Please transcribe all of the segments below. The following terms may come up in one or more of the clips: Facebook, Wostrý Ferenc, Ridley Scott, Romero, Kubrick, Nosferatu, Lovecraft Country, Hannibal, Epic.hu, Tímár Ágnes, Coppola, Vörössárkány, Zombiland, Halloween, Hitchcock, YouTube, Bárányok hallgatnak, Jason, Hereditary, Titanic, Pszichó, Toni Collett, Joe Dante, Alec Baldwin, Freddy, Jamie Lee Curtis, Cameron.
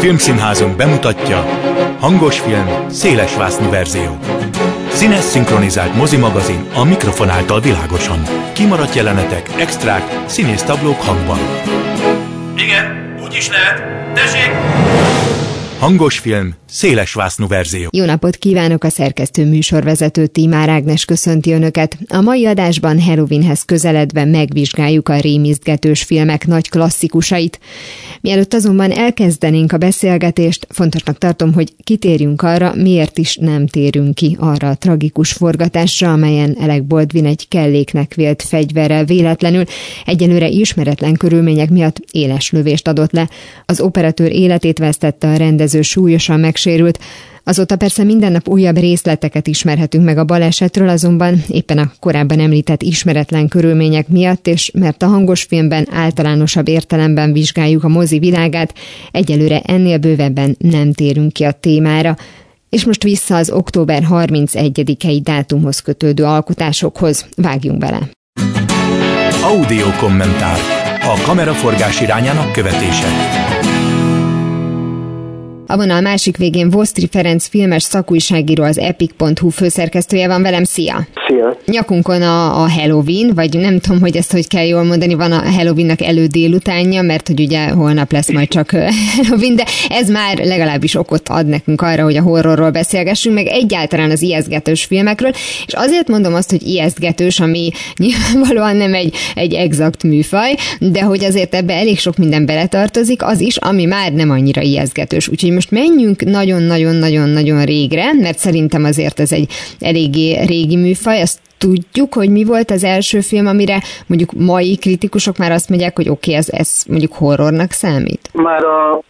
Filmszínházunk bemutatja hangos film, szélesvásznú verzió. Színes szinkronizált mozimagazin a mikrofon által világosan. Kimaradt jelenetek, extrák, színésztablók hangban. Igen, úgy is lehet. Tessék! Hangos film, szélesvásznú verzió. Jó napot kívánok, a szerkesztő műsorvezető Tímár Ágnes köszönti Önöket. A mai adásban Halloweenhez közeledve megvizsgáljuk a rémisztgetős filmek nagy klasszikusait. Mielőtt azonban elkezdenénk a beszélgetést, fontosnak tartom, hogy kitérjünk arra, miért is nem térünk ki arra a tragikus forgatásra, amelyen Alec Baldwin egy kelléknek vélt fegyverrel véletlenül egyelőre ismeretlen körülmények miatt éles lövést adott le. Az operatőr életét vesztette, a rendező súlyosan megsérült. Azóta persze minden nap újabb részleteket ismerhetünk meg a balesetről, azonban éppen a korábban említett ismeretlen körülmények miatt, és mert a hangos filmben általánosabb értelemben vizsgáljuk a mozi világát, egyelőre ennél bővebben nem térünk ki a témára. És most vissza az október 31-i dátumhoz kötődő alkotásokhoz. Vágjunk bele! Audio kommentár. A kameraforgás irányának követése. A vonal másik végén Wostrý Ferenc filmes szakújságíró, az Epic.hu főszerkesztője van velem. Szia! Szia! Nyakunkon a Halloween, vagy nem tudom, hogy ezt hogy kell jól mondani, van a Halloweennak elődélutánja, mert hogy ugye holnap lesz majd csak Halloween, de ez már legalábbis okot ad nekünk arra, hogy a horrorról beszélgessünk, meg egyáltalán az ijesztgetős filmekről, és azért mondom azt, hogy ijesztgetős, ami nyilvánvalóan nem egy exakt műfaj, de hogy azért ebbe elég sok minden beletartozik, az is, ami már nem annyira ijesztgetős. Úgyhogy most menjünk nagyon-nagyon-nagyon-nagyon régre, mert szerintem azért ez egy eléggé régi műfaj. Azt tudjuk, hogy mi volt az első film, amire mondjuk mai kritikusok már azt mondják, hogy oké, ez mondjuk horrornak számít? Már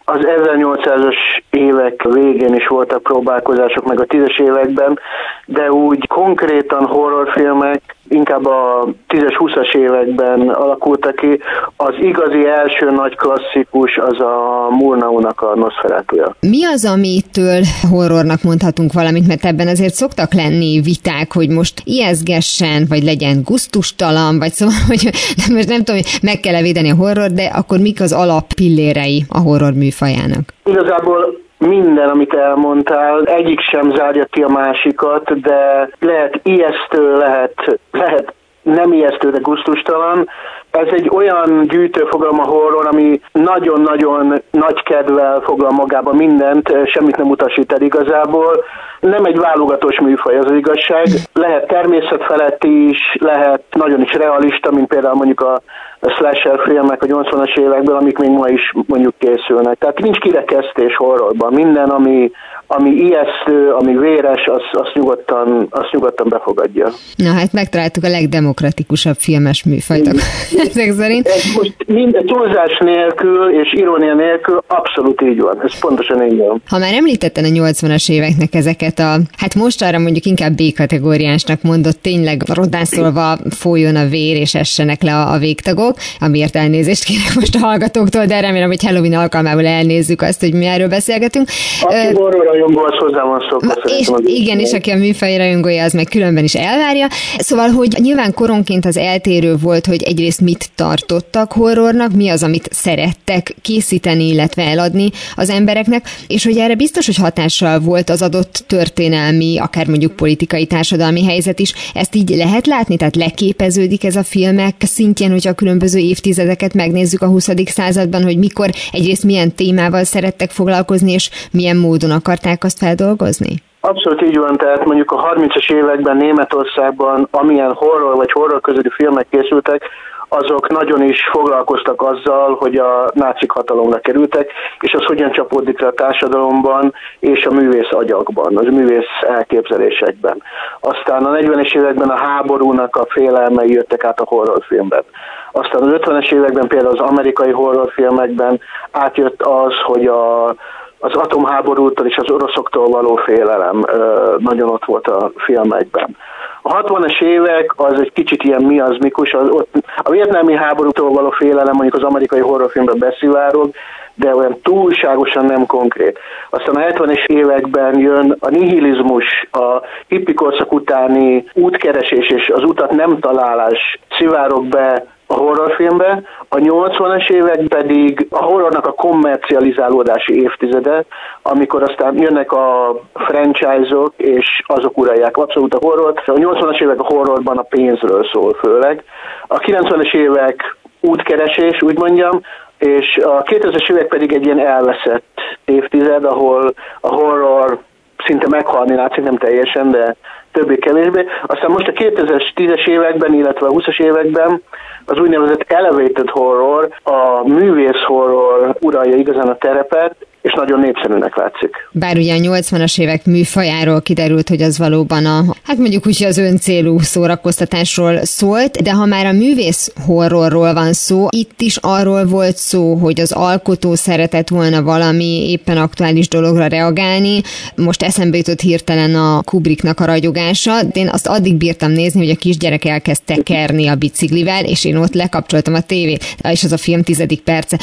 az 1800-as évek végén is voltak próbálkozások, meg a 10-es években, de úgy konkrétan horrorfilmek inkább a 10-20-as években alakultak ki. Az igazi első nagy klasszikus az a Murnau-nak a Nosferatuja. Mi az, amitől horrornak mondhatunk valamit, mert ebben azért szoktak lenni viták, hogy most ijeszgessen, vagy legyen gusztustalan, vagy szóval, hogy most nem tudom, meg kell védeni a horror, de akkor mik az alap pillérei a horror műfajának? Igazából minden, amit elmondtál, egyik sem zárja ki a másikat, de lehet ijesztő, lehet nem ijesztő, de gusztustalan. Ez egy olyan gyűjtőfogalom a horror, ami nagyon-nagyon nagy kedvel foglal magába mindent, semmit nem utasít el igazából. Nem egy válogatós műfaj, az igazság. Lehet természetfeletti is, lehet nagyon is realista, mint például mondjuk a slasher filmek a 80-as években, amik még ma is mondjuk készülnek. Tehát nincs kirekesztés horrorban. Minden, ami ijesztő, ami véres, azt nyugodtan befogadja. Na hát megtaláltuk a legdemokratikusabb filmes műfajt. Ezek szerint. Ez most minden túlzás nélkül és irónia nélkül abszolút így van. Ez pontosan így van. Ha már említettem a 80-as éveknek ezeket a, hát most arra mondjuk inkább B-kategóriásnak mondott, tényleg rodászolva folyjon a vér és essenek le a végtagok, amiért elnézést kérek most a hallgatóktól, de remélem, hogy Halloween alkalmából elnézzük azt, hogy mi erről beszélgetünk. Aki horror rajongó, az hozzá van szokva. Igen, és aki a műfaj rajongója, az meg különben is elvárja. Szóval, hogy nyilván koronként az eltérő volt, hogy egyrészt mit tartottak horrornak, mi az, amit szerettek készíteni, illetve eladni az embereknek, és hogy erre biztos, hogy hatással volt az adott történelmi, akár mondjuk politikai, társadalmi helyzet is. Ezt így lehet látni? Tehát leképeződik ez a filmek szintjén, hogyha a különböző évtizedeket megnézzük a 20. században, hogy mikor egyrészt milyen témával szerettek foglalkozni, és milyen módon akarták azt feldolgozni? Abszolút így van, tehát mondjuk a 30-as években Németországban, amilyen horror vagy horror közeli filmek készültek, azok nagyon is foglalkoztak azzal, hogy a nácik hatalomra kerültek, és az hogyan csapódik le a társadalomban és a művész agyakban, az művész elképzelésekben. Aztán a 40-es években a háborúnak a félelmei jöttek át a horrorfilmben. Aztán az 50-es években például az amerikai horrorfilmekben átjött az, hogy az atomháborútól és az oroszoktól való félelem nagyon ott volt a filmekben. A 60-as évek az egy kicsit ilyen miazmikus, a vietnámi háborútól való félelem mondjuk az amerikai horrorfilmben beszivárog, de olyan túlságosan nem konkrét. Aztán a 70-es években jön a nihilizmus, a hippikorszak utáni útkeresés és az utat nem találás szivárog be a horrorfilmbe, a 80-as évek pedig a horrornak a kommercializálódási évtizede, amikor aztán jönnek a franchise-ok, és azok uralják abszolút a horrort. A 80-as évek a horrorban a pénzről szól főleg. A 90-es évek útkeresés, úgy mondjam, és a 2000-es évek pedig egy ilyen elveszett évtized, ahol a horror szinte meghalni látszik, nem teljesen, de többé-kevésbé. Aztán most a 2010-es években, illetve a 20-as években az úgynevezett elevated horror, a művész horror uralja igazán a terepet, és nagyon népszerűnek látszik. Bár ugye a 80-as évek műfajáról kiderült, hogy az valóban a, hát mondjuk úgy, az öncélú szórakoztatásról szólt, de ha már a művész horrorról van szó, itt is arról volt szó, hogy az alkotó szeretett volna valami éppen aktuális dologra reagálni. Most eszembe jutott hirtelen a Kubricknak a ragyogása, de én azt addig bírtam nézni, hogy a kisgyerek elkezd tekerni a biciklivel, és én ott lekapcsoltam a tévét, és az a film 10. perce.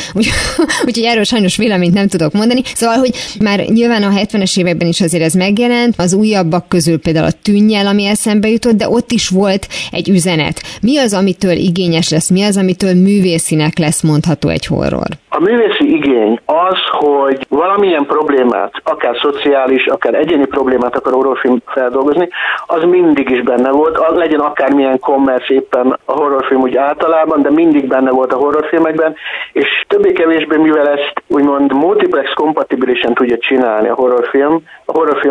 Úgyhogy erről sajnos véleményt nem tudok mondani. Szóval, hogy már nyilván a 70-es években is azért ez megjelent, az újabbak közül például a Tűnnyel, ami eszembe jutott, de ott is volt egy üzenet. Mi az, amitől igényes lesz? Mi az, amitől művészinek lesz mondható egy horror? A művészi igény az, hogy valamilyen problémát, akár szociális, akár egyéni problémát akar horrorfilm feldolgozni, az mindig is benne volt, legyen akármilyen kommersz éppen a horrorfilm úgy általában, de mindig benne volt a horrorfilmekben, és többé-kevésbé, mivel ezt úgymond multiplex kompatibilisen tudja csinálni a horrorfilm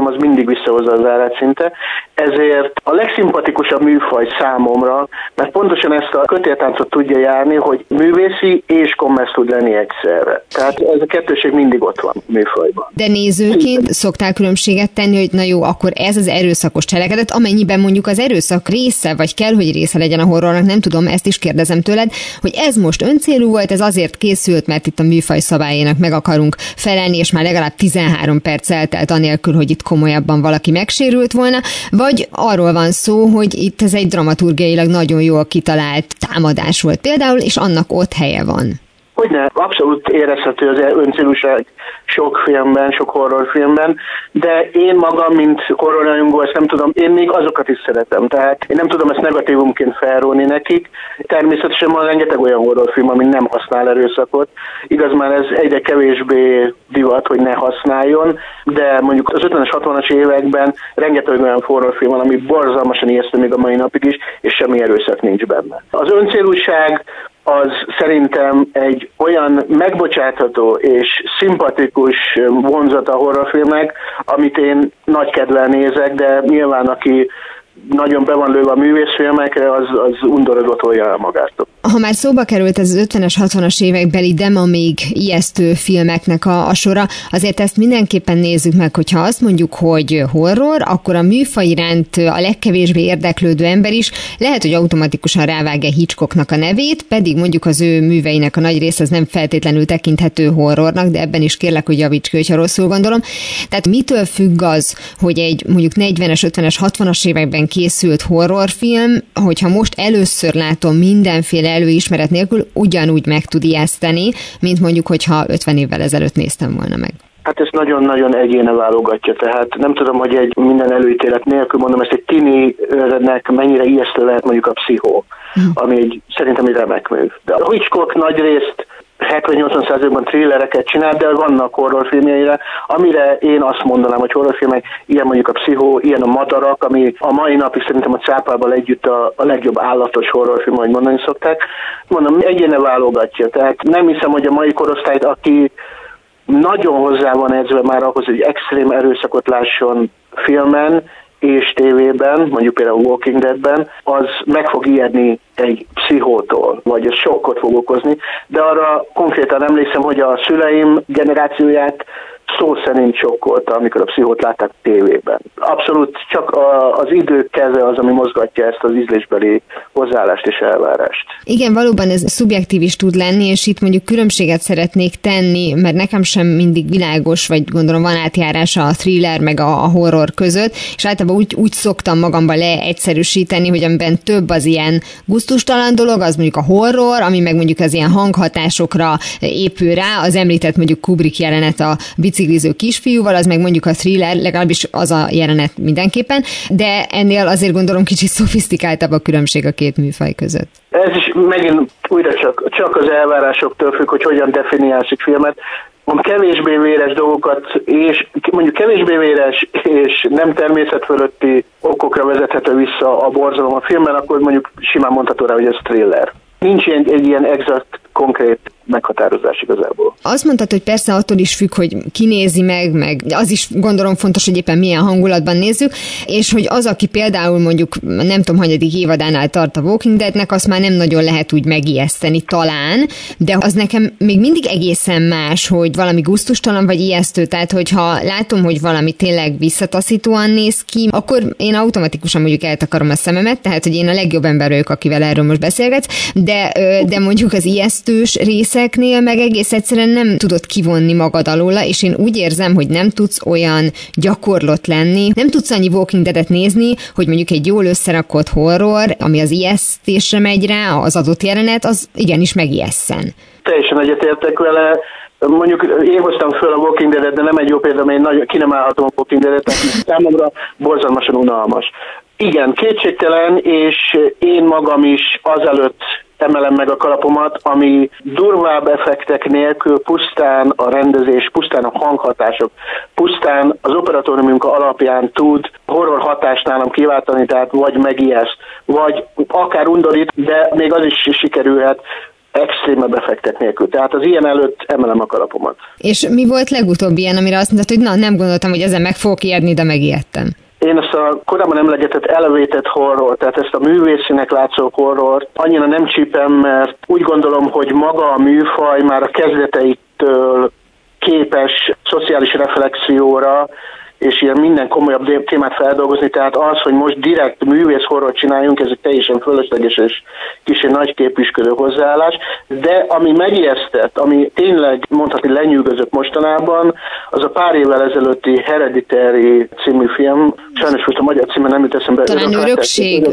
az mindig visszahozza az árát szinte, ezért a legszimpatikusabb műfaj számomra, mert pontosan ezt a kötéltáncot tudja járni, hogy művészi és kommersz tud lenni egyszerre. Tehát ez a kettőség mindig ott van műfajban. De nézőként szoktál különbséget tenni, hogy na jó, akkor ez az erőszakos cselekedet, amennyiben mondjuk az erőszak része, vagy kell, hogy része legyen a horrornak, nem tudom, ezt is kérdezem tőled, hogy ez most öncélú volt, ez azért készült, mert itt a műfaj szabályainak meg akarunk felelni, és már legalább 13 perc eltelt anélkül, hogy itt komolyabban valaki megsérült volna, vagy arról van szó, hogy itt ez egy dramaturgiailag nagyon jól kitalált támadás volt például, és annak ott helye van. Hogyne, abszolút érezhető az öncélúság sok filmben, sok horrorfilmben, de én magam, mint horrorrajongó, ezt nem tudom, én még azokat is szeretem, tehát én nem tudom ezt negatívumként felróni nekik. Természetesen van rengeteg olyan horrorfilm, ami nem használ erőszakot. Igaz, már ez egyre kevésbé divat, hogy ne használjon, de mondjuk az 50-es, 60-as években rengeteg olyan horrorfilm van, ami borzalmasan ijesztő még a mai napig is, és semmi erőszak nincs benne. Az öncélúság az szerintem egy olyan megbocsátható és szimpatikus vonzata a horrorfilmnek, amit én nagy kedvel nézek, de nyilván aki nagyon be van lőve a művészfilmekre, az undorodva tolja el magától. Ha már szóba került ez az 50-es, 60-as évekbeli, de ma még ijesztő filmeknek a sora, azért ezt mindenképpen nézzük meg, hogyha azt mondjuk, hogy horror, akkor a műfaj iránt a legkevésbé érdeklődő ember is lehet, hogy automatikusan rávágja Hitchcocknak a nevét, pedig mondjuk az ő műveinek a nagy része az nem feltétlenül tekinthető horrornak, de ebben is kérlek, hogy javíts ki, hogyha rosszul gondolom. Tehát mitől függ az, hogy egy mondjuk 40-es, 50-es, 60-as években készült horrorfilm, hogyha most először látom mindenféle előismeret nélkül, ugyanúgy meg tud ijeszteni, mint mondjuk, hogyha 50 évvel ezelőtt néztem volna meg. Hát ezt nagyon-nagyon egyéne válogatja, tehát nem tudom, hogy egy minden előítélet nélkül mondom, ezt egy tininek mennyire ijesztő lehet mondjuk a Pszichó, ami egy, szerintem egy remek mű. De a Hitchcock nagyrészt 70-80%-ban thrillereket csinál, de vannak horrorfilmjeire, amire én azt mondanám, hogy horrorfilmek, ilyen mondjuk a Pszichó, ilyen a Madarak, ami a mai napig szerintem a cápával együtt a legjobb állatos horrorfilm, ahogy mondani szokták. Mondom, egyéne válogatja, tehát nem hiszem, hogy a mai korosztályt, aki nagyon hozzá van edzve már ahhoz, hogy extrém erőszakot lásson filmen és tévében, mondjuk például Walking Deadben, az meg fog ijedni egy Pszichótól, vagy ez sokkot fog okozni, de arra konkrétan emlékszem, hogy a szüleim generációját szó szerint sokkolta, amikor a Pszichót látták tévében. Abszolút csak az idő keze az, ami mozgatja ezt az ízlésbeli hozzáállást és elvárást. Igen, valóban ez szubjektív is tud lenni, és itt mondjuk különbséget szeretnék tenni, mert nekem sem mindig világos, vagy gondolom van átjárása a thriller meg a horror között, és általában úgy szoktam magamba leegyszerűsíteni, hogy amiben több az ilyen gusztustalan dolog, az mondjuk a horror, ami meg mondjuk az ilyen hanghatásokra épül rá, az említett mondjuk Kubrick jelenet a bicikli bicikliző kisfiúval, az meg mondjuk a thriller, legalábbis az a jelenet mindenképpen, de ennél azért gondolom kicsit szofisztikáltabb a különbség a két műfaj között. Ez is megint újra csak az elvárásoktól függ, hogy hogyan definiálsz egy filmet. Kevésbé véres dolgokat, és mondjuk kevésbé véres, és nem természetfölötti okokra vezethető vissza a borzalom a filmben, akkor mondjuk simán mondható rá, hogy ez thriller. Nincs egy ilyen exakt, konkrét meghatározás igazából. Azt mondtad, hogy persze attól is függ, hogy ki nézi meg az is gondolom fontos, hogy éppen milyen hangulatban nézzük, és hogy az, aki például mondjuk nem tudom, hanyadik évadánál tart a Walking Deadnek, azt már nem nagyon lehet úgy megijeszteni talán, de az nekem még mindig egészen más, hogy valami gusztustalan vagy ijesztő, tehát hogyha látom, hogy valami tényleg visszataszítóan néz ki, akkor én automatikusan mondjuk eltakarom a szememet, tehát hogy én a legjobb ember vagyok, akivel erről most beszélgetsz, de mondjuk az ijesztős részeknél meg egész egyszerűen nem tudod kivonni magad alóla, és én úgy érzem, hogy nem tudsz olyan gyakorlott lenni, nem tudsz annyi Walking Dead-et nézni, hogy mondjuk egy jól összerakott horror, ami az ijesztésre megy rá, az adott jelenet, az igenis megijesszen. Teljesen egyetértek vele. Mondjuk én hoztam föl a Walking Dead-et, de nem egy jó példa, mert én ki nem állhatom a Walking Dead-et, számomra borzalmasan unalmas. Igen, kétségtelen, és én magam is azelőtt emelem meg a kalapomat, ami durvább effektek nélkül pusztán a rendezés, pusztán a hanghatások, pusztán az operatőri munka alapján tud horror hatást nálam kiváltani, tehát vagy megijeszt, vagy akár undorít, de még az is sikerülhet extrémebb effektek nélkül. Tehát az ilyen előtt emelem a kalapomat. És mi volt legutóbb ilyen, amire azt mondtad, hogy nem gondoltam, hogy ezen meg fogok ijedni, de megijedtem? Én ezt a korábban emlegetett elevated horror, tehát ezt a művészinek látszó horrort annyira nem csípem, mert úgy gondolom, hogy maga a műfaj már a kezdeteitől képes szociális reflexióra, és ilyen minden komolyabb témát feldolgozni, tehát az, hogy most direkt művész horrort csináljunk, ez egy teljesen fölösleges és kicsit nagyképűsködő hozzáállás, de ami megijesztett, ami tényleg mondhatni lenyűgözött mostanában, az a pár évvel ezelőtti Hereditary című film, sajnos most a magyar címe nem jut eszembe. Talán örökség,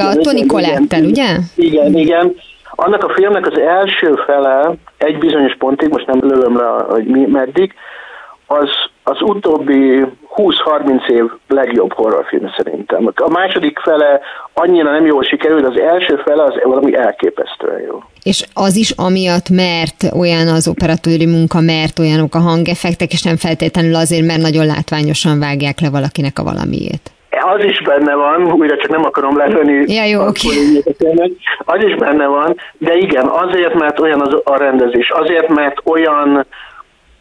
a Toni Collettel, ugye? Igen. Annak a filmnek az első fele egy bizonyos pontig, most nem lövöm le, hogy meddig, az utóbbi 20-30 év legjobb horrorfilm szerintem. A második fele annyira nem jól sikerült, az első fele az valami elképesztően jó. És az is amiatt, mert olyan az operatőri munka, mert olyanok a hangeffektek, és nem feltétlenül azért, mert nagyon látványosan vágják le valakinek a valamiét. Az is benne van, újra csak nem akarom lefőni. Ja, jó, okay. Az is benne van, de igen, azért, mert olyan az a rendezés, azért, mert olyan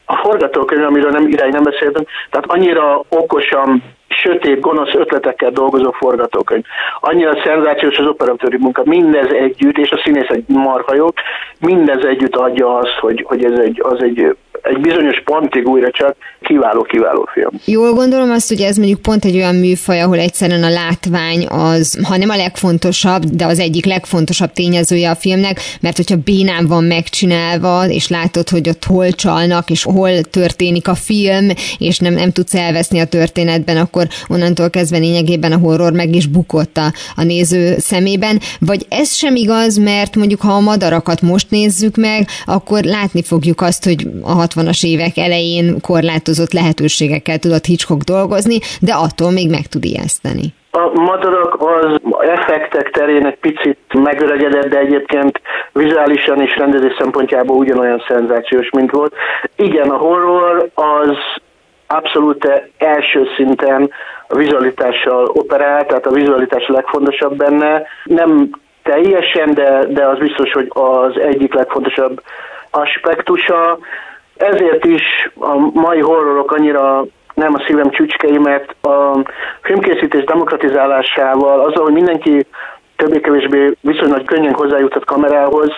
a forgatókönyv, amiről nem beszéltünk, tehát annyira okosan, sötét, gonosz ötletekkel dolgozó forgatókönyv. Annyira szenzációs az operatőri munka, mindez együtt, és a színészek marha jók, mindez együtt adja azt, hogy ez egy bizonyos pontig újra csak kiváló film. Jól gondolom azt, hogy ez mondjuk pont egy olyan műfaj, ahol egyszerűen a látvány az, ha nem a legfontosabb, de az egyik legfontosabb tényezője a filmnek, mert hogyha bénán van megcsinálva, és látod, hogy ott hol csalnak, és hol történik a film, és nem tudsz elveszni a történetben, akkor onnantól kezdve lényegében a horror meg is bukott a néző szemében. Vagy ez sem igaz, mert mondjuk ha a madarakat most nézzük meg, akkor látni fogjuk azt, hogy a 60-as évek elején korlátozott lehetőségekkel tudott Hitchcock dolgozni, de attól még meg tud ijeszteni. A madarak az effektek terén egy picit megöregedett, de egyébként vizuálisan és rendezés szempontjából ugyanolyan szenzációs, mint volt. Igen, a horror az abszolút első szinten a vizualitással operál, tehát a vizualitás a legfontosabb benne. Nem teljesen, de az biztos, hogy az egyik legfontosabb aspektusa. Ezért is a mai horrorok annyira nem a szívem csücskei, mert a filmkészítés demokratizálásával, azzal, hogy mindenki többé-kevésbé viszonylag könnyen hozzájutott kamerához,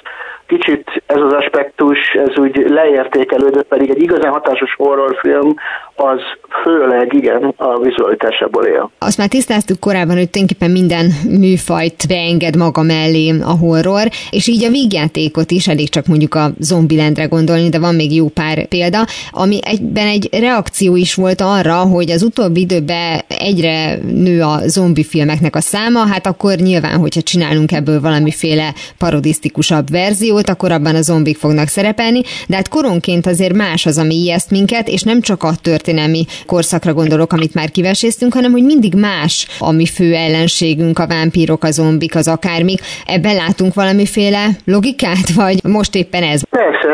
kicsit ez az aspektus, ez úgy leértékelődött, pedig egy igazán hatásos horrorfilm, az főleg, igen, a vizualitásából él. Azt már tisztáztuk korábban, hogy tulajdonképpen minden műfajt beenged maga mellé a horror, és így a vígjátékot is, elég csak mondjuk a Zombilandre gondolni, de van még jó pár példa, ami egyben egy reakció is volt arra, hogy az utóbbi időben egyre nő a zombi filmeknek a száma, hát akkor nyilván, hogyha csinálunk ebből valamiféle parodisztikusabb verzió, akciót, akkor abban a zombik fognak szerepelni, de hát koronként azért más az, ami ijeszt minket, és nem csak a történelmi korszakra gondolok, amit már kiveséztünk, hanem hogy mindig más a mi fő ellenségünk, a vámpírok, a zombik, az akármik. Ebben látunk valamiféle logikát, vagy most éppen ez? Persze,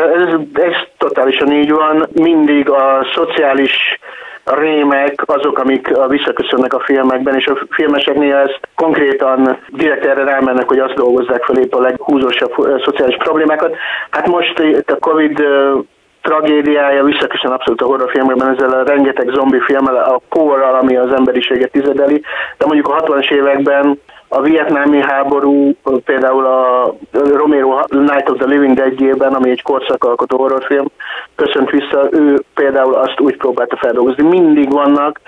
ez totálisan így van. Mindig a szociális rémek azok, amik visszaköszönnek a filmekben, és a filmesek néha ezt konkrétan direkt erre rámennek, hogy azt dolgozzák fel épp a leghúzósabb szociális problémákat. Hát most itt a Covid tragédiája visszaköszön abszolút a horrorfilmekben ezzel a rengeteg zombi filmmel, a kórral, ami az emberiséget tizedeli, de mondjuk a 60-as években a vietnámi háború, például a Romero Night of the Living Dead-jében, ami egy korszakalkotó horrorfilm, köszönt vissza, ő például azt úgy próbálta feldolgozni. Mindig vannak,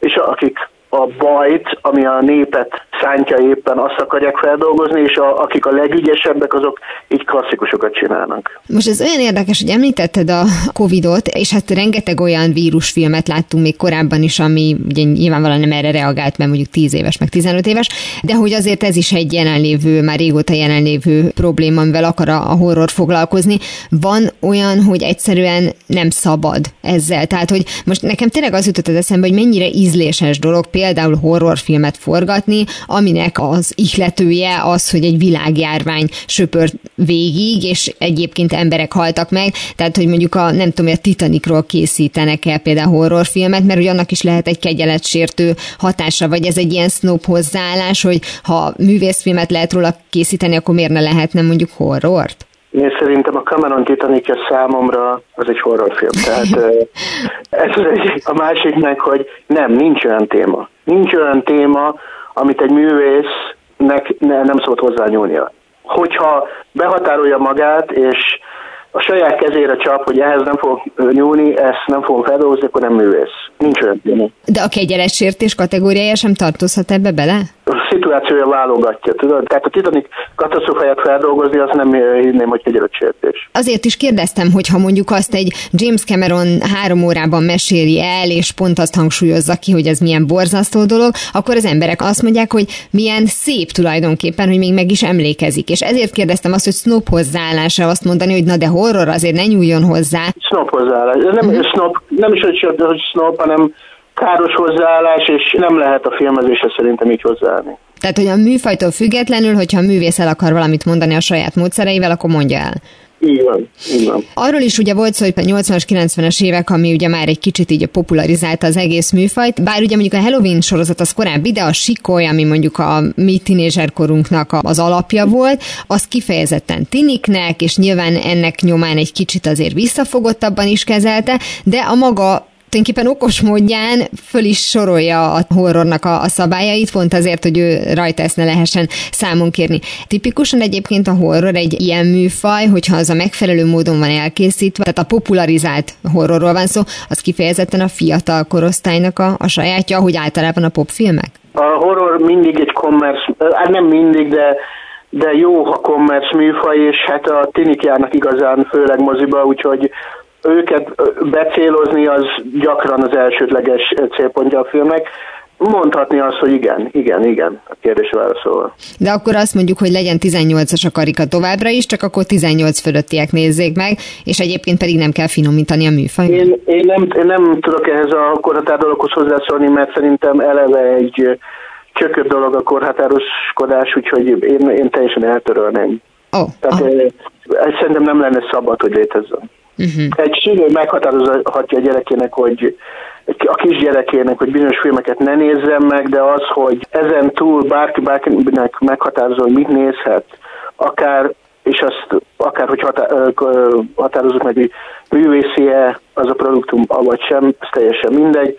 és akik a bajt, ami a népet szántja éppen, azt akarják feldolgozni, és akik a legügyesebbek, azok így klasszikusokat csinálnak. Most ez olyan érdekes, hogy említetted a Covidot, és hát rengeteg olyan vírusfilmet láttunk még korábban is, ami ugye nyilvánvalóan nem erre reagált, mert mondjuk 10 éves, meg 15 éves, de hogy azért ez is egy jelenlévő, már régóta jelenlévő probléma, amivel akar a horror foglalkozni. Van olyan, hogy egyszerűen nem szabad ezzel. Tehát, hogy most nekem tényleg az jutott az eszembe, hogy mennyire ízléses dolog például horrorfilmet forgatni, aminek az ihletője az, hogy egy világjárvány söpört végig, és egyébként emberek haltak meg, tehát hogy mondjuk a Titanicról készítenek el például horrorfilmet, mert hogy annak is lehet egy kegyeletsértő hatása, vagy ez egy ilyen snob hozzáállás, hogy ha művészfilmet lehet róla készíteni, akkor miért ne lehetne mondjuk horrort? Én szerintem a Cameron Titanicja számomra az egy horrorfilm. Tehát ez a másiknek, hogy nem, nincs olyan téma. Nincs olyan téma, amit egy művésznek nem szabad hozzányúlnia. Hogyha behatárolja magát, és a saját kezére csap, hogy ehhez nem fog nyúlni, ezt nem fogom feldolgozni, akkor nem művész. Nincs olyan téma. De a kegyeletsértés kategóriája sem tartozhat ebbe bele? A szituációja válogatja, tudod? Tehát a Titanic katasztrófáját feldolgozni, azt nem hinném, hogy kegyeletsértés. Azért is kérdeztem, hogy ha mondjuk azt egy James Cameron 3 órában meséli el, és pont azt hangsúlyozza ki, hogy ez milyen borzasztó dolog, akkor az emberek azt mondják, hogy milyen szép tulajdonképpen, hogy még meg is emlékezik. És ezért kérdeztem azt, hogy snob hozzáállásra azt mondani, hogy na de horror, azért ne nyúljon hozzá. Snob hozzáállás. Nem is, hogy snob, hanem káros hozzáállás, és nem lehet a filmezésre szerintem így hozzáállni. Tehát, hogy a műfajtól függetlenül, hogyha a művész el akar valamit mondani a saját módszereivel, akkor mondja el. Így van. Arról is ugye volt szó, hogy a 80-as, 90-es évek, ami ugye már egy kicsit így popularizálta az egész műfajt, bár ugye mondjuk a Halloween sorozat az korábbi, de a sikoly, ami mondjuk a mi tínézserkorunknak az alapja volt, az kifejezetten tiniknek, és nyilván ennek nyomán egy kicsit azért visszafogottabban is kezelte, de a maga tulajdonképpen okos módján föl is sorolja a horrornak a szabályait, pont azért, hogy ő rajta ezt ne lehessen számon kérni. Tipikusan egyébként a horror egy ilyen műfaj, hogyha az a megfelelő módon van elkészítve, tehát a popularizált horrorról van szó, az kifejezetten a fiatal korosztálynak a sajátja, ahogy általában a popfilmek. A horror mindig egy commerce, hát nem mindig, de jó, ha commerce műfaj, és hát a tinik járnak igazán, főleg moziba, úgyhogy őket becélozni az gyakran az elsődleges célpontja a filmnek. Mondhatni azt, hogy igen, a kérdés válaszol. De akkor azt mondjuk, hogy legyen 18-as a karika továbbra is, csak akkor 18 fölöttiek nézzék meg, és egyébként pedig nem kell finomítani a műfajt. Én nem tudok ehhez a korhatárolokhoz hozzászólni, mert szerintem eleve egy csököbb dolog a korhatároskodás, úgyhogy én teljesen eltörölném. Ez szerintem nem lenne szabad, hogy létezzem. Uh-huh. Egy szülő meghatározhatja a kisgyerekének, hogy bizonyos filmeket ne nézzen meg, de az, hogy ezen túl bárkinek meghatározza, hogy mit nézhet, határozott meg, hogy művészi-e az a produktum, vagy sem, ez teljesen mindegy,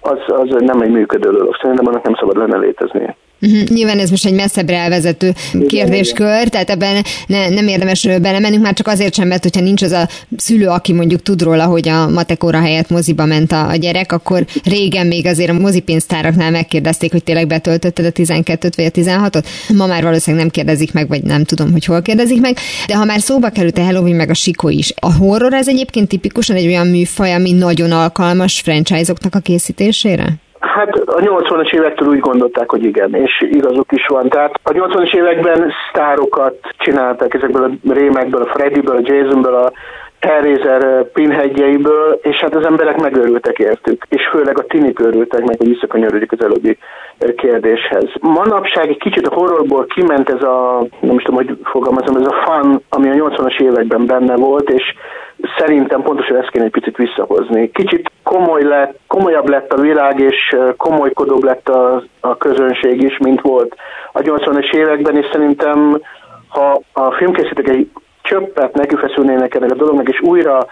az nem egy működő dolog. Szerintem annak nem szabad lenne léteznie. Uh-huh. Nyilván ez most egy messzebbre elvezető kérdéskör, tehát ebben nem érdemes belemennünk, már csak azért sem, mert hogyha nincs az a szülő, aki mondjuk tud róla, hogy a matekóra helyett moziba ment a gyerek, akkor régen még azért a mozipénztáraknál megkérdezték, hogy tényleg betöltötted a 12-t vagy a 16-ot. Ma már valószínűleg nem kérdezik meg, vagy nem tudom, hogy hol kérdezik meg, de ha már szóba került a Halloween meg a sikó is. A horror ez egyébként tipikusan egy olyan műfaj, ami nagyon alkalmas franchise-oknak a készítésére? Hát a 80-as évektől úgy gondolták, hogy igen, és igazuk is van. Tehát a 80-as években sztárokat csinálták ezekből a rémekből, a Freddyből, a Jasonből, a Hellraiser Pinheadjeiből, és hát az emberek megőrültek értük, és főleg a tinik őrültek meg, hogy visszakanyaruljuk az előbbi kérdéshez. Manapság egy kicsit a horrorból kiment ez a, nem is tudom, hogy fogalmazom, ez a fun, ami a 80-as években benne volt, és szerintem pontosan ezt kéne egy picit visszahozni. Kicsit komolyabb lett a világ, és komolykodóbb lett a közönség is, mint volt a 80-as években, és szerintem, ha a filmkészítők egy csöppet neki feszülnének ennek a dolognak, és újra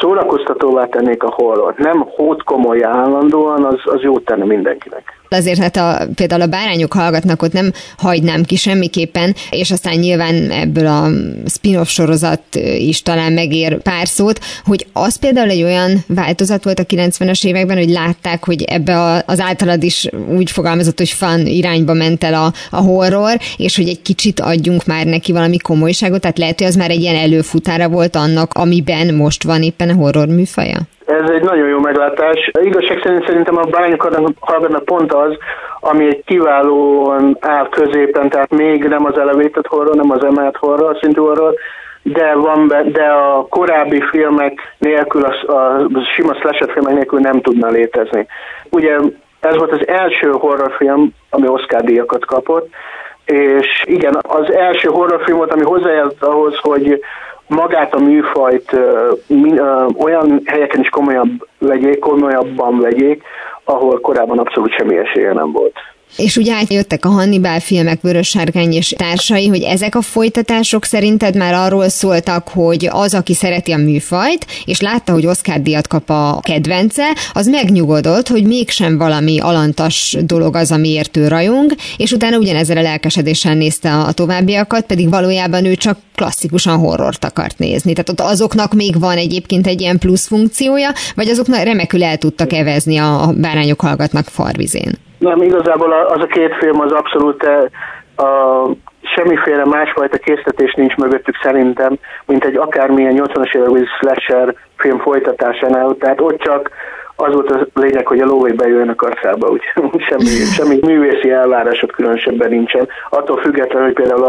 szórakoztatóvá tennék a horror. Nem hódkomoly állandóan, az jót tenne mindenkinek. Azért hát például a Bárányok hallgatnak, ott nem hagynám ki semmiképpen, és aztán nyilván ebből a spin-off sorozat is talán megér pár szót, hogy az például egy olyan változat volt a 90-es években, hogy látták, hogy ebbe az általad is úgy fogalmazott, hogy fun irányba ment el a horror, és hogy egy kicsit adjunk már neki valami komolyságot, tehát lehet, hogy az már egy ilyen előfutára volt annak, amiben most van éppen a horror műfaja. Ez egy nagyon jó meglátás. Igazság szerint szerintem a Bárányok hallgatnak pont az, ami egy kiválóan áll középen, tehát még nem az elevated horror, nem az emelt horror, szintű horror, de a korábbi filmek nélkül, a sima slasher filmek nélkül nem tudna létezni. Ugye ez volt az első horrorfilm, ami Oscar-díjakat kapott, és igen, az első horrorfilm volt, ami hozzájárult ahhoz, hogy magát a műfajt olyan helyeken is komolyabban vegyék, ahol korábban abszolút semmi esélye nem volt. És ugye átjöttek a Hannibal filmek, Vörössárkány és társai, hogy ezek a folytatások szerinted már arról szóltak, hogy az, aki szereti a műfajt, és látta, hogy Oscar-díjat kap a kedvence, az megnyugodott, hogy mégsem valami alantas dolog az, amiért ő rajong, és utána ugyanezzel a lelkesedéssel nézte a továbbiakat, pedig valójában ő csak klasszikusan horrort akart nézni. Tehát ott azoknak még van egyébként egy ilyen plusz funkciója, vagy azoknak remekül el tudtak evezni a Bárányok hallgatnak farvizén? Nem, igazából az a két film az abszolút semmiféle másfajta késztetés nincs mögöttük szerintem, mint egy akármilyen 80-as évekbeli slasher film folytatásánál, tehát ott csak az volt a lényeg, hogy a lóvé bejön a kasztába, úgyhogy semmi művészi elvárásod különösebben nincsen. Attól függetlenül, hogy például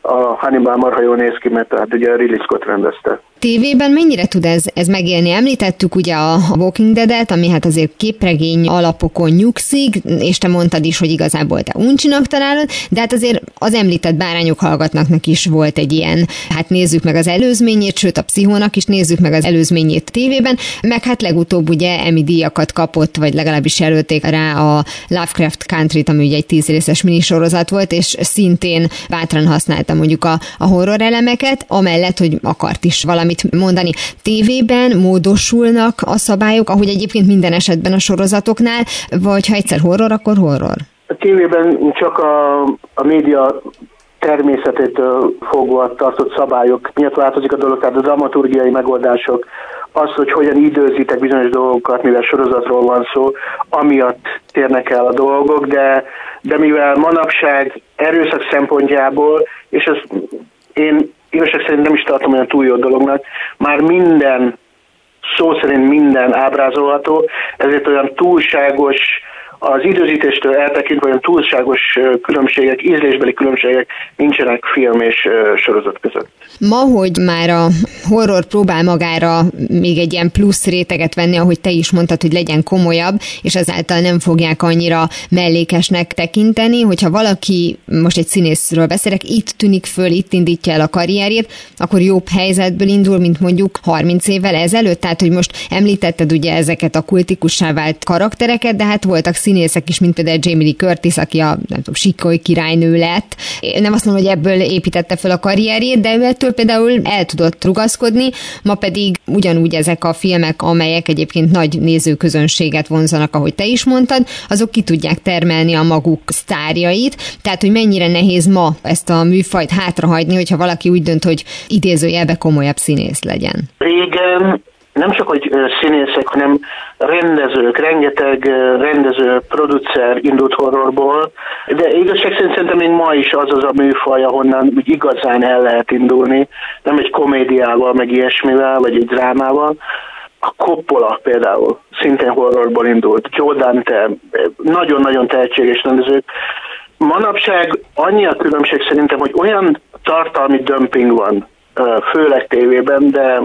a Hannibal marha jól néz ki, mert hát ugye a Ridley Scott rendezte. TV-ben mennyire tud ez megélni? Említettük ugye a Walking Dead-et, ami hát azért képregény alapokon nyugszik, és te mondtad is, hogy igazából te uncsinak találod, de hát azért az említett Bárányok hallgatnak is volt egy ilyen, hát nézzük meg az előzményét, sőt a Pszichónak is nézzük meg az előzményét tévében, meg hát legutóbb ugye Emmy díjakat kapott, vagy legalábbis jelölték rá a Lovecraft Countryt, ami ugye egy 10 részes minisorozat volt, és szintén bátran használta mondjuk a horror elemeket, amellett, hogy akart is valami mit mondani. TV-ben módosulnak a szabályok, ahogy egyébként minden esetben a sorozatoknál, vagy ha egyszer horror, akkor horror? A TV-ben csak a média természetétől fogva tartott szabályok miatt változik a dolog, tehát a dramaturgiai megoldások, az, hogy hogyan időzítek bizonyos dolgokat, mivel sorozatról van szó, amiatt térnek el a dolgok, de mivel manapság erőszak szempontjából, és ez én igazság szerint nem is tartom olyan túl jó dolognak, már minden, szó szerint minden ábrázolható, ezért olyan túlságos, az időzítéstől eltekintve olyan túlságos különbségek, ízlésbeli különbségek nincsenek film és sorozat között. Ma, hogy már a horror próbál magára még egy ilyen plusz réteget venni, ahogy te is mondtad, hogy legyen komolyabb, és ezáltal nem fogják annyira mellékesnek tekinteni, hogyha valaki, most egy színészről beszélek, itt tűnik föl, itt indítja el a karrierjét, akkor jobb helyzetből indul, mint mondjuk 30 évvel ezelőtt, tehát hogy most említetted ugye ezeket a kultikussá vált karaktereket, de hát voltak színészek is, mint például Jamie Lee Curtis, aki a sikoly királynő lett. Én nem azt mondom, hogy ebből építette fel a karrierjét, de ő ettől például el tudott rugaszkodni, ma pedig ugyanúgy ezek a filmek, amelyek egyébként nagy nézőközönséget vonzanak, ahogy te is mondtad, azok ki tudják termelni a maguk sztárjait, tehát hogy mennyire nehéz ma ezt a műfajt hátrahagyni, hogyha valaki úgy dönt, hogy idézőjelbe komolyabb színész legyen. Régen nem csak, hogy színészek, hanem rendezők, rengeteg rendező, producer indult horrorból, de igazság szerint szerintem még ma is az a műfaj, ahonnan úgy igazán el lehet indulni, nem egy komédiával, meg ilyesmivel, vagy egy drámával, A Coppola például szintén horrorból indult, Joe Dante, nagyon-nagyon tehetséges rendezők. Manapság annyi a különbség szerintem, hogy olyan tartalmi dömping van, főleg tévében, de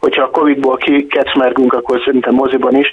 hogyha a Covid-ból kikecmergünk, akkor szerintem moziban is,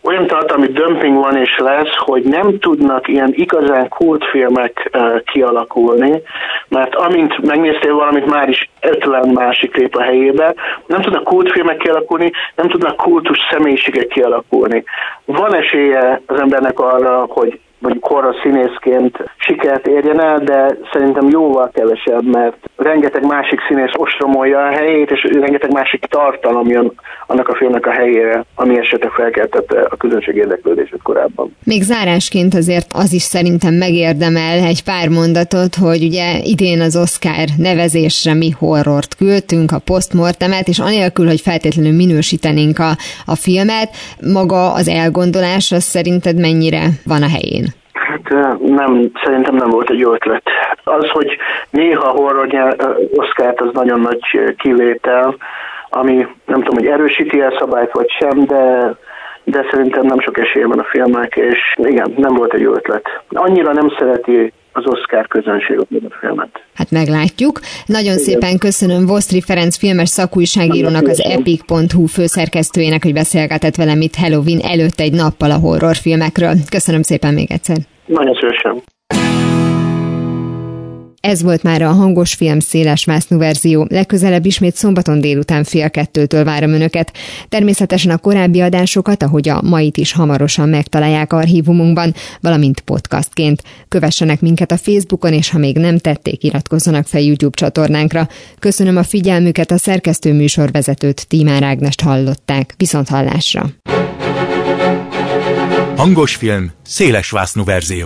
olyan tartalmi dömping van és lesz, hogy nem tudnak ilyen igazán kultfilmek kialakulni, mert amint megnéztél valamit, már is 50 másik lép a helyébe, nem tudnak kultfilmek kialakulni, nem tudnak kultus személyiségek kialakulni. Van esélye az embernek arra, hogy mondjuk horror színészként sikert érjen el, de szerintem jóval kevesebb, mert rengeteg másik színész ostromolja a helyét, és rengeteg másik tartalom jön annak a filmnek a helyére, ami esetleg felkeltette a közönség érdeklődését korábban. Még zárásként azért az is szerintem megérdemel egy pár mondatot, hogy ugye idén az Oscar nevezésre mi horrort küldtünk, a postmortemet, és anélkül, hogy feltétlenül minősítenénk a filmet, maga az elgondolás, az szerinted mennyire van a helyén? Hát nem, szerintem nem volt egy jó ötlet. Az, hogy néha horror nyer Oscart, az nagyon nagy kivétel, ami nem tudom, hogy erősíti el szabályt vagy sem, de szerintem nem sok esélye van a filmnek, és igen, nem volt egy jó ötlet. Annyira nem szereti az Oscar közönség a filmet. Hát meglátjuk. Nagyon szépen köszönöm Wostrý Ferenc filmes szakújságírónak, az Epic.hu főszerkesztőjének, hogy beszélgetett velem itt Halloween előtt egy nappal a horrorfilmekről. Köszönöm szépen még egyszer. Nagyon szívesen. Ez volt már a hangos film szélesvásznú verzió. Legközelebb ismét szombaton délután 13:30-től várom önöket. Természetesen a korábbi adásokat, ahogy a mait is hamarosan megtalálják archívumunkban, valamint podcastként. Kövessenek minket a Facebookon, és ha még nem tették, iratkozzanak fel YouTube csatornánkra. Köszönöm a figyelmüket, a szerkesztő műsorvezetőt, Tímár Ágnest hallották. Viszont hallásra! Hangos film szélesvásznú verzió.